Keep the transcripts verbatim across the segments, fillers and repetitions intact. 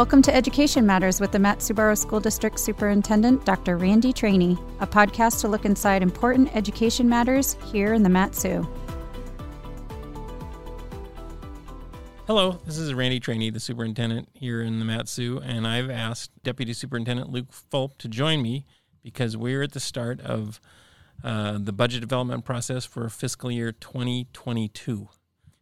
Welcome to Education Matters with the Mat-Su Borough School District Superintendent, Doctor Randy Trani, a podcast to look inside important education matters here in the Mat-Su. Hello, this is Randy Trani, the superintendent here in the Mat-Su, and I've asked Deputy Superintendent Luke Fulp to join me because we're at the start of uh, the budget development process for fiscal year twenty twenty-two.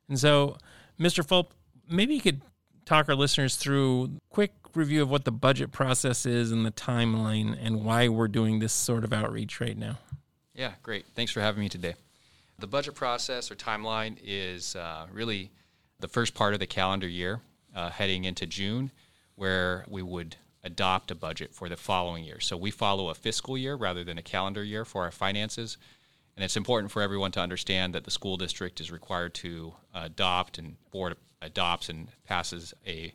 And so, Mister Fulp, maybe you could talk our listeners through a quick review of what the budget process is and the timeline and why we're doing this sort of outreach right now. Yeah, great. Thanks for having me today. The budget process or timeline is uh, really the first part of the calendar year, uh, heading into June, where we would adopt a budget for the following year. So we follow a fiscal year rather than a calendar year for our finances. And it's important for everyone to understand that the school district is required to adopt and board adopts and passes a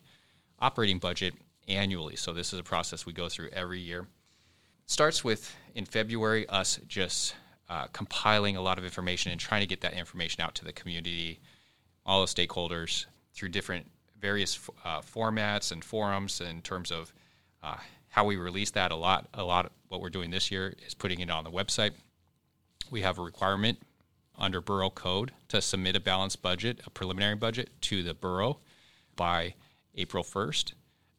operating budget annually. So this is a process we go through every year. It starts with, in February, us just uh, compiling a lot of information and trying to get that information out to the community, all the stakeholders, through different various uh, formats and forums in terms of uh, how we release that. A lot, a lot of what we're doing this year is putting it on the website. We have a requirement under borough code to submit a balanced budget, a preliminary budget, to the borough by April first.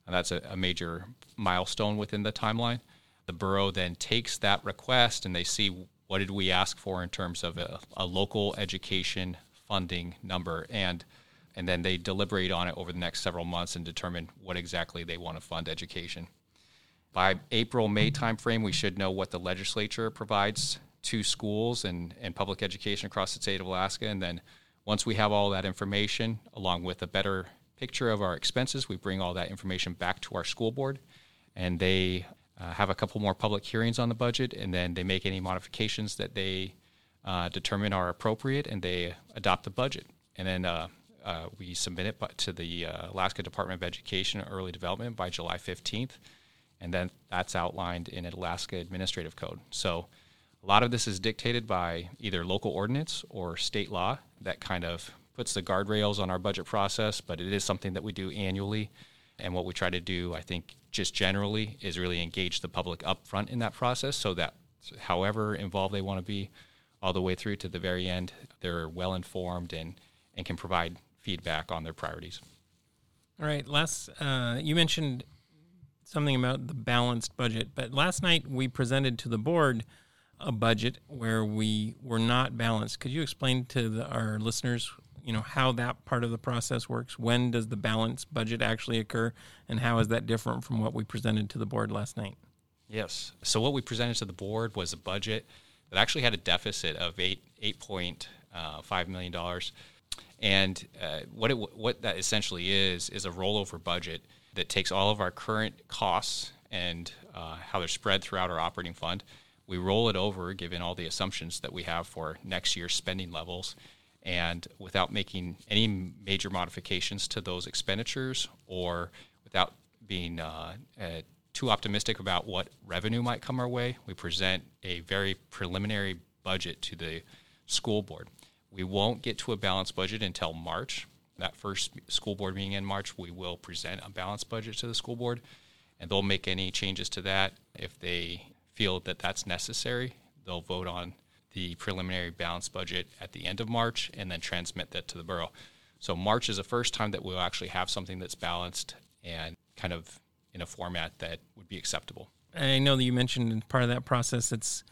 And that's a, a major milestone within the timeline. The borough then takes that request and they see what did we ask for in terms of a, a local education funding number. And and then they deliberate on it over the next several months and determine what exactly they want to fund education. By April, May timeframe, we should know what the legislature provides to schools and, and public education across the state of Alaska. And then once we have all that information, along with a better picture of our expenses, we bring all that information back to our school board, and they uh, have a couple more public hearings on the budget, and then they make any modifications that they uh, determine are appropriate, and they adopt the budget. And then uh, uh, we submit it to the uh, Alaska Department of Education and Early Development by July fifteenth, and then that's outlined in Alaska Administrative Code. So a lot of this is dictated by either local ordinance or state law that kind of puts the guardrails on our budget process, but it is something that we do annually. And what we try to do, I think, just generally is really engage the public upfront in that process so that however involved they want to be all the way through to the very end, they're well-informed and, and can provide feedback on their priorities. All right. Last, uh, you mentioned something about the balanced budget, but last night we presented to the board a budget where we were not balanced. Could you explain to the, our listeners, you know, how that part of the process works? When does the balanced budget actually occur, and how is that different from what we presented to the board last night? Yes. So what we presented to the board was a budget that actually had a deficit of eight eight point five million dollars, and uh, what it what that essentially is is a rollover budget that takes all of our current costs and uh, how they're spread throughout our operating fund. We roll it over, given all the assumptions that we have for next year's spending levels, and without making any major modifications to those expenditures or without being uh, uh, too optimistic about what revenue might come our way, we present a very preliminary budget to the school board. We won't get to a balanced budget until March. That first school board meeting in March, we will present a balanced budget to the school board, and they'll make any changes to that if they feel that that's necessary. They'll vote on the preliminary balanced budget at the end of March and then transmit that to the borough. So March is the first time that we'll actually have something that's balanced and kind of in a format that would be acceptable. I know that you mentioned in part of that process, it's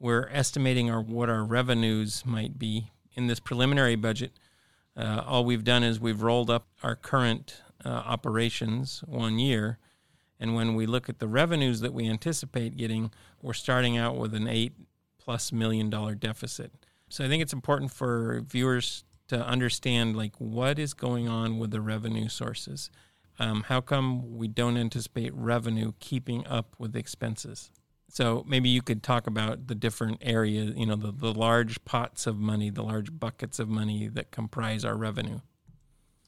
we're estimating our what our revenues might be. In this preliminary budget, uh, all we've done is we've rolled up our current uh, operations one year. And when we look at the revenues that we anticipate getting, we're starting out with an eight plus million dollar deficit. So I think it's important for viewers to understand, like, what is going on with the revenue sources. Um, how come we don't anticipate revenue keeping up with expenses? So maybe you could talk about the different areas, you know, the, the large pots of money, the large buckets of money that comprise our revenue.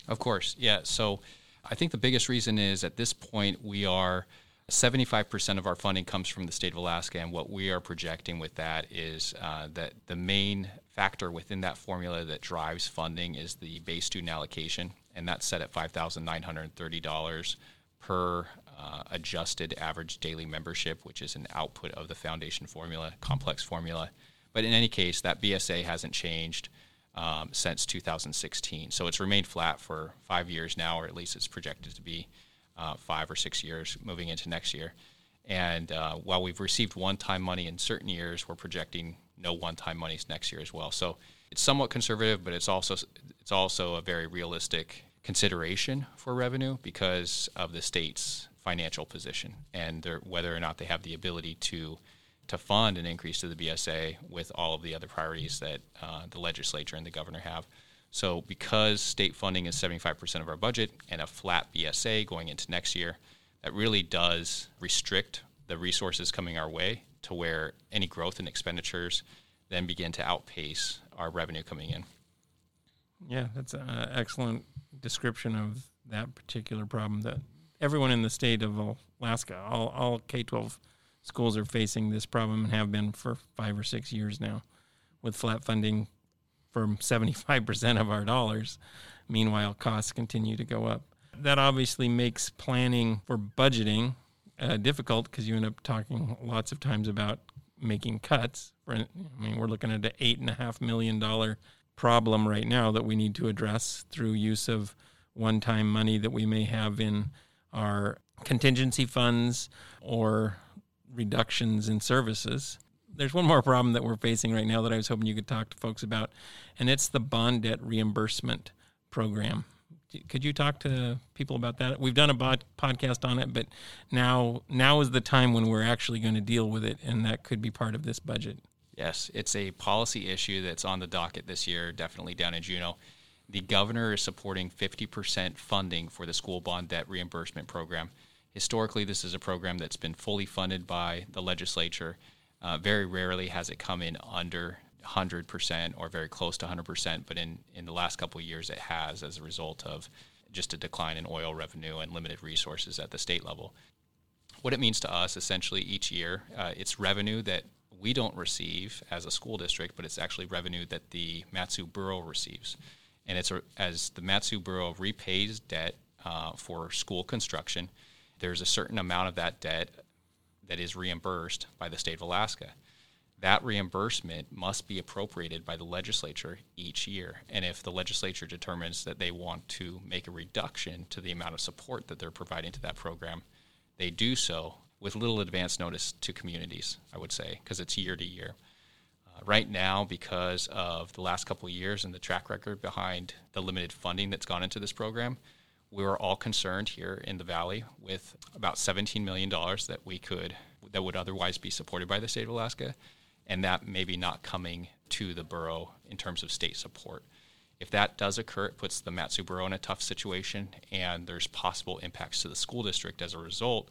Of course, yeah. So I think the biggest reason is at this point we are seventy-five percent of our funding comes from the state of Alaska, and what we are projecting with that is uh, that the main factor within that formula that drives funding is the base student allocation, and that's set at five thousand nine hundred thirty dollars per uh, adjusted average daily membership, which is an output of the foundation formula, complex formula. But in any case, that B S A hasn't changed um, since two thousand sixteen. So it's remained flat for five years now, or at least it's projected to be uh, five or six years moving into next year. And uh, while we've received one-time money in certain years, we're projecting no one-time monies next year as well. So it's somewhat conservative, but it's also it's also a very realistic consideration for revenue because of the state's financial position and their, whether or not they have the ability to to fund an increase to the B S A with all of the other priorities that uh, the legislature and the governor have. So because state funding is seventy-five percent of our budget and a flat B S A going into next year, that really does restrict the resources coming our way to where any growth in expenditures then begin to outpace our revenue coming in. Yeah, that's an excellent description of that particular problem that everyone in the state of Alaska, all, all K twelve schools are facing this problem and have been for five or six years now with flat funding from seventy-five percent of our dollars. Meanwhile, costs continue to go up. That obviously makes planning for budgeting uh, difficult because you end up talking lots of times about making cuts. I mean, we're looking at an eight point five million dollars problem right now that we need to address through use of one-time money that we may have in our contingency funds or reductions in services. There's one more problem that we're facing right now that I was hoping you could talk to folks about, and it's the bond debt reimbursement program. Could you talk to people about that? We've done a bod- podcast on it, but now now is the time when we're actually going to deal with it, and that could be part of this budget. Yes, it's a policy issue that's on the docket this year, definitely down in Juneau. The governor is supporting fifty percent funding for the school bond debt reimbursement program. Historically, this is a program that's been fully funded by the legislature. Uh, very rarely has it come in under one hundred percent or very close to one hundred percent, but in, in the last couple of years it has as a result of just a decline in oil revenue and limited resources at the state level. What it means to us, essentially, each year, uh, it's revenue that we don't receive as a school district, but it's actually revenue that the Mat-Su Borough receives. And it's a, as the Mat-Su Borough repays debt uh, for school construction, there's a certain amount of that debt that is reimbursed by the state of Alaska. That reimbursement must be appropriated by the legislature each year. And if the legislature determines that they want to make a reduction to the amount of support that they're providing to that program, they do so with little advance notice to communities, I would say, because it's year to year. Uh, right now, because of the last couple of years and the track record behind the limited funding that's gone into this program, we were all concerned here in the Valley with about seventeen million dollars that we could, that would otherwise be supported by the state of Alaska, and that maybe not coming to the borough in terms of state support. If that does occur, it puts the Mat-Su Borough in a tough situation, and there's possible impacts to the school district as a result,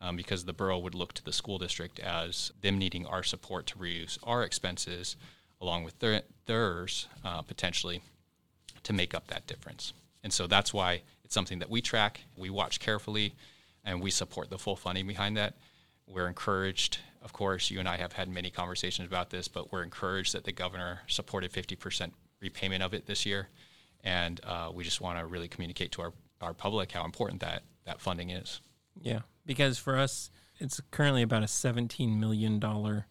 um, because the borough would look to the school district as them needing our support to reduce our expenses along with their, theirs, uh, potentially, to make up that difference. And so that's why it's something that we track, we watch carefully, and we support the full funding behind that. We're encouraged, of course, you and I have had many conversations about this, but we're encouraged that the governor supported fifty percent repayment of it this year. And uh, we just want to really communicate to our, our public how important that, that funding is. Yeah, because for us, it's currently about a seventeen million dollars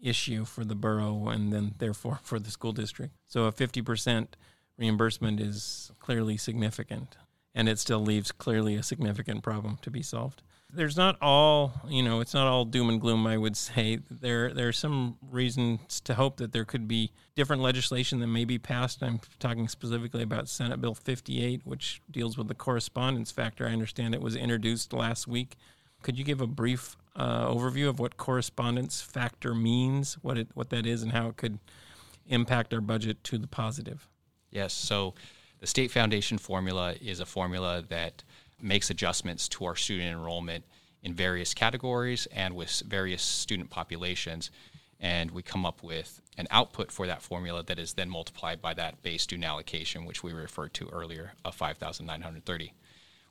issue for the borough and then therefore for the school district. So a fifty percent reimbursement is clearly significant, and it still leaves clearly a significant problem to be solved. There's not all, you know, it's not all doom and gloom, I would say. There there are some reasons to hope that there could be different legislation that may be passed. I'm talking specifically about Senate Bill fifty-eight, which deals with the correspondence factor. I understand it was introduced last week. Could you give a brief uh, overview of what correspondence factor means, what it what that is, and how it could impact our budget to the positive? Yes, so the state foundation formula is a formula that makes adjustments to our student enrollment in various categories and with various student populations, and we come up with an output for that formula that is then multiplied by that base student allocation, which we referred to earlier, of five thousand nine hundred thirty.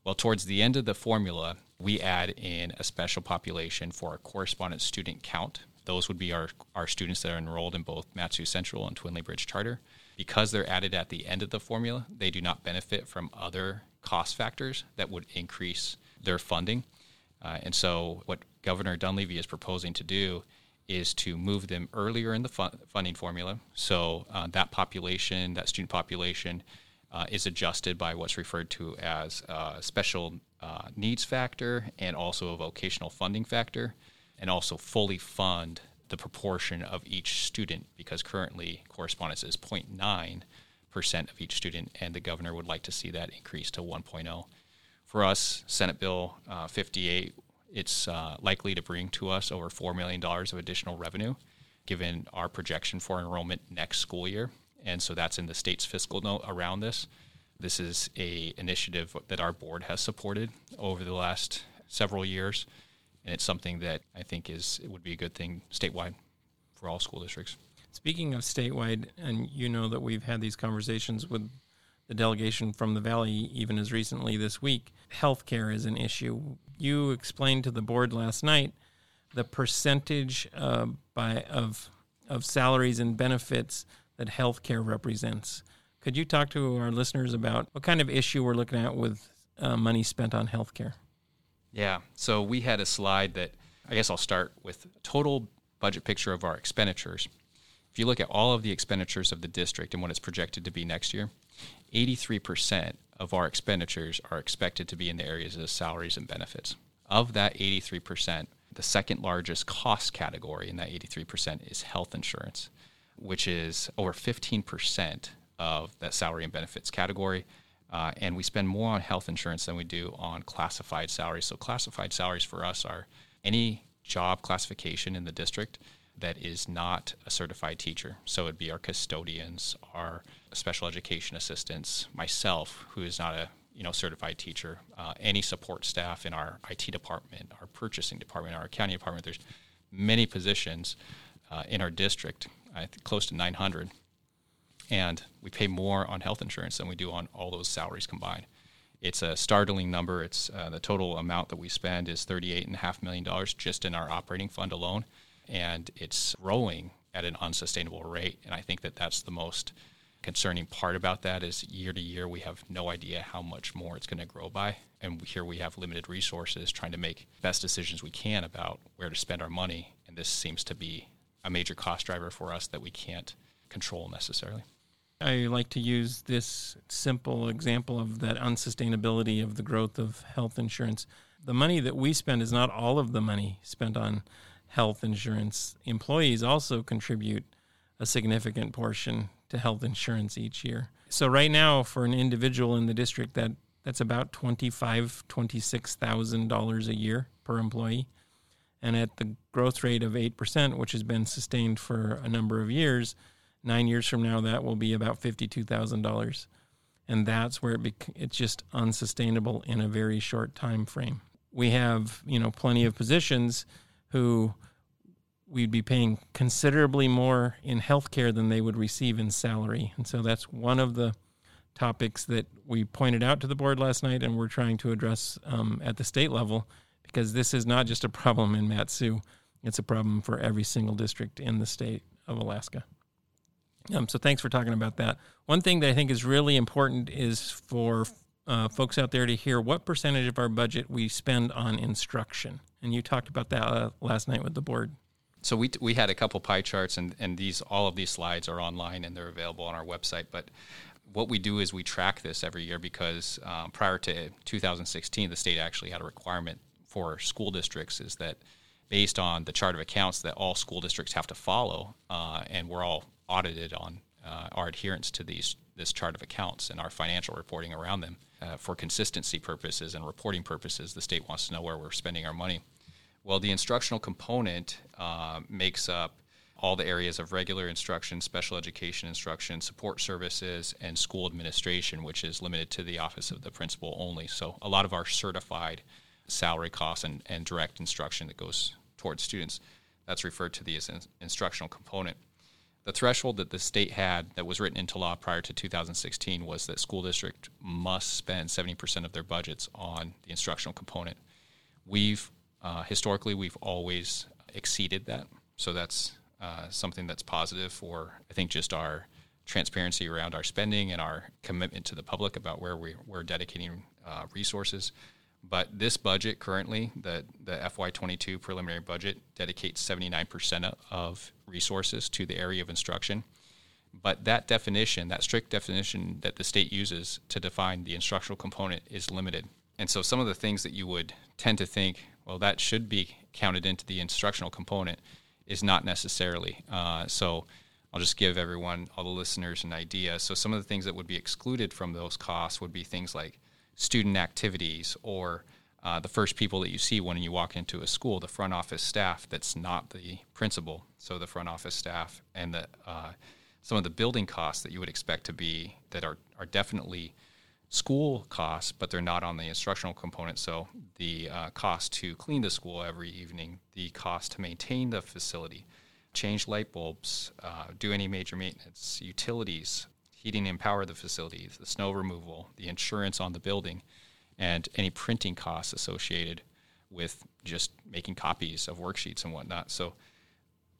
Well, towards the end of the formula, we add in a special population for our correspondent student count. Those would be our, our students that are enrolled in both Mat-Su Central and Twinley Bridge Charter. Because they're added at the end of the formula, they do not benefit from other cost factors that would increase their funding. Uh, and so what Governor Dunleavy is proposing to do is to move them earlier in the fun- funding formula. So uh, that population, that student population, uh, is adjusted by what's referred to as a special uh, needs factor and also a vocational funding factor, and also fully fund the proportion of each student, because currently correspondence is zero point nine percent of each student, and the governor would like to see that increase to one point oh. For us, Senate Bill uh, fifty-eight, it's uh, likely to bring to us over four million dollars of additional revenue, given our projection for enrollment next school year. And so that's in the state's fiscal note around this. This is a initiative that our board has supported over the last several years, and it's something that I think is it would be a good thing statewide for all school districts. Speaking of statewide, and you know that we've had these conversations with the delegation from the Valley even as recently this week, healthcare is an issue. You explained to the board last night the percentage uh, by of of salaries and benefits that healthcare represents. Could you talk to our listeners about what kind of issue we're looking at with uh, money spent on healthcare? Yeah, so we had a slide that, I guess I'll start with total budget picture of our expenditures. If you look at all of the expenditures of the district and what it's projected to be next year, eighty-three percent of our expenditures are expected to be in the areas of salaries and benefits. Of that eighty-three percent, the second largest cost category in that eighty-three percent is health insurance, which is over fifteen percent of that salary and benefits category. Uh, and we spend more on health insurance than we do on classified salaries. So classified salaries for us are any job classification in the district that is not a certified teacher. So it'd be our custodians, our special education assistants, myself, who is not a you know certified teacher, uh, any support staff in our I T department, our purchasing department, our accounting department. There's many positions uh, in our district, I think close to nine hundred. And we pay more on health insurance than we do on all those salaries combined. It's a startling number. It's uh, the total amount that we spend is thirty-eight point five million dollars just in our operating fund alone, and it's growing at an unsustainable rate. And I think that that's the most concerning part about that is year to year, we have no idea how much more it's going to grow by. And here we have limited resources trying to make best decisions we can about where to spend our money. And this seems to be a major cost driver for us that we can't control necessarily. I like to use this simple example of that unsustainability of the growth of health insurance. The money that we spend is not all of the money spent on health insurance. Employees also contribute a significant portion to health insurance each year. So right now, for an individual in the district, that, that's about twenty-five thousand dollars, twenty-six thousand dollars a year per employee. And at the growth rate of eight percent, which has been sustained for a number of years, nine years from now, that will be about fifty-two thousand dollars. And that's where it bec- it's just unsustainable in a very short time frame. We have, you know, plenty of positions who we'd be paying considerably more in healthcare than they would receive in salary. And so that's one of the topics that we pointed out to the board last night and we're trying to address um, at the state level, because this is not just a problem in Mat-Su. It's a problem for every single district in the state of Alaska. Um, so thanks for talking about that. One thing that I think is really important is for uh, folks out there to hear what percentage of our budget we spend on instruction. And you talked about that uh, last night with the board. So we we had a couple pie charts, and, and these all of these slides are online and they're available on our website. But what we do is we track this every year because um, prior to two thousand sixteen, the state actually had a requirement for school districts is that based on the chart of accounts that all school districts have to follow, uh, and we're all audited on uh, our adherence to these this chart of accounts and our financial reporting around them. Uh, for consistency purposes and reporting purposes, the state wants to know where we're spending our money. Well, the instructional component uh, makes up all the areas of regular instruction, special education instruction, support services, and school administration, which is limited to the office of the principal only. So a lot of our certified salary costs and, and direct instruction that goes towards students, that's referred to the as in, instructional component. The threshold that the state had that was written into law prior to two thousand sixteen was that school district must spend seventy percent of their budgets on the instructional component. We've, uh, historically, we've always exceeded that. So that's uh, something that's positive for, I think, just our transparency around our spending and our commitment to the public about where we, we're dedicating uh, resources. But this budget currently, the, the F Y twenty-two preliminary budget, dedicates seventy-nine percent of resources to the area of instruction. But that definition, that strict definition that the state uses to define the instructional component, is limited. And so some of the things that you would tend to think, well, that should be counted into the instructional component, is not necessarily. Uh, so I'll just give everyone, all the listeners, an idea. So some of the things that would be excluded from those costs would be things like student activities, or uh, the first people that you see when you walk into a school, the front office staff that's not the principal. So the front office staff and the uh, some of the building costs that you would expect to be, that are, are definitely school costs, but they're not on the instructional component. So the uh, cost to clean the school every evening, the cost to maintain the facility, change light bulbs, uh, do any major maintenance, utilities, heating and power of the facilities, the snow removal, the insurance on the building, and any printing costs associated with just making copies of worksheets and whatnot. So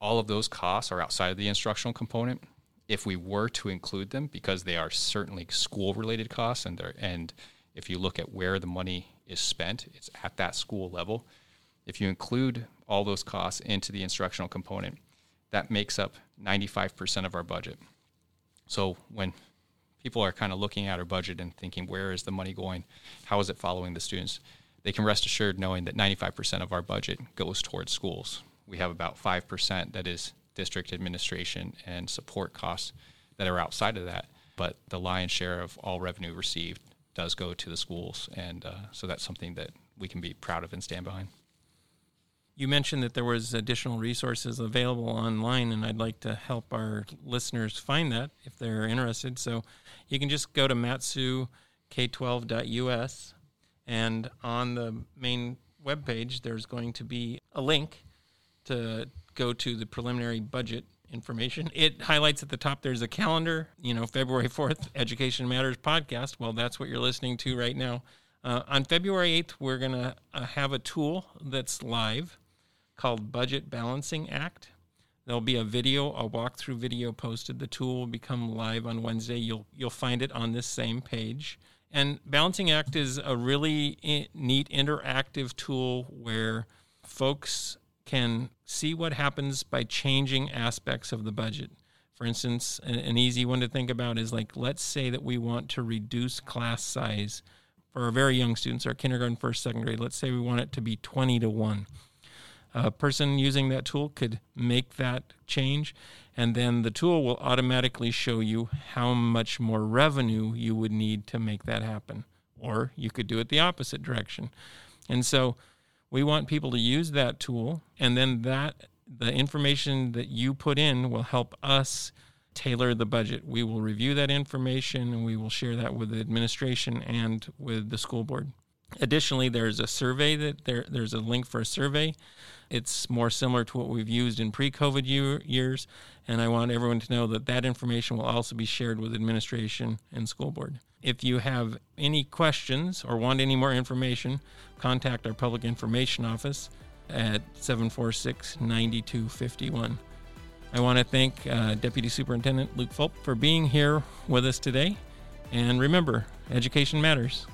all of those costs are outside of the instructional component. If we were to include them, because they are certainly school-related costs, and they're, and if you look at where the money is spent, it's at that school level. If you include all those costs into the instructional component, that makes up ninety-five percent of our budget. So when people are kind of looking at our budget and thinking, where is the money going? How is it following the students? They can rest assured knowing that ninety-five percent of our budget goes towards schools. We have about five percent that is district administration and support costs that are outside of that, but the lion's share of all revenue received does go to the schools, and uh, so that's something that we can be proud of and stand behind. You mentioned that there was additional resources available online, and I'd like to help our listeners find that if they're interested. So you can just go to mat dash su k twelve dot u s, and on the main webpage, there's going to be a link to go to the preliminary budget information. It highlights at the top there's a calendar, you know, February fourth, Education Matters podcast. Well, that's what you're listening to right now. Uh, on February eighth, we're going to uh, have a tool that's live called Budget Balancing Act. There'll be a video, a walkthrough video posted. The tool will become live on Wednesday. You'll you'll find it on this same page. And Balancing Act is a really in- neat interactive tool where folks can see what happens by changing aspects of the budget. For instance, an, an easy one to think about is, like, let's say that we want to reduce class size for our very young students, our kindergarten, first, second grade. Let's say we want it to be twenty to one. A person using that tool could make that change, and then the tool will automatically show you how much more revenue you would need to make that happen. Or you could do it the opposite direction. And so we want people to use that tool, and then that the information that you put in will help us tailor the budget. We will review that information, and we will share that with the administration and with the school board. Additionally, there's a survey that there, there's a link for a survey. It's more similar to what we've used in pre-COVID year, years, and I want everyone to know that that information will also be shared with administration and school board. If you have any questions or want any more information, contact our Public Information Office at seven four six, nine two five one. I want to thank uh, Deputy Superintendent Luke Fulp for being here with us today. And remember, education matters.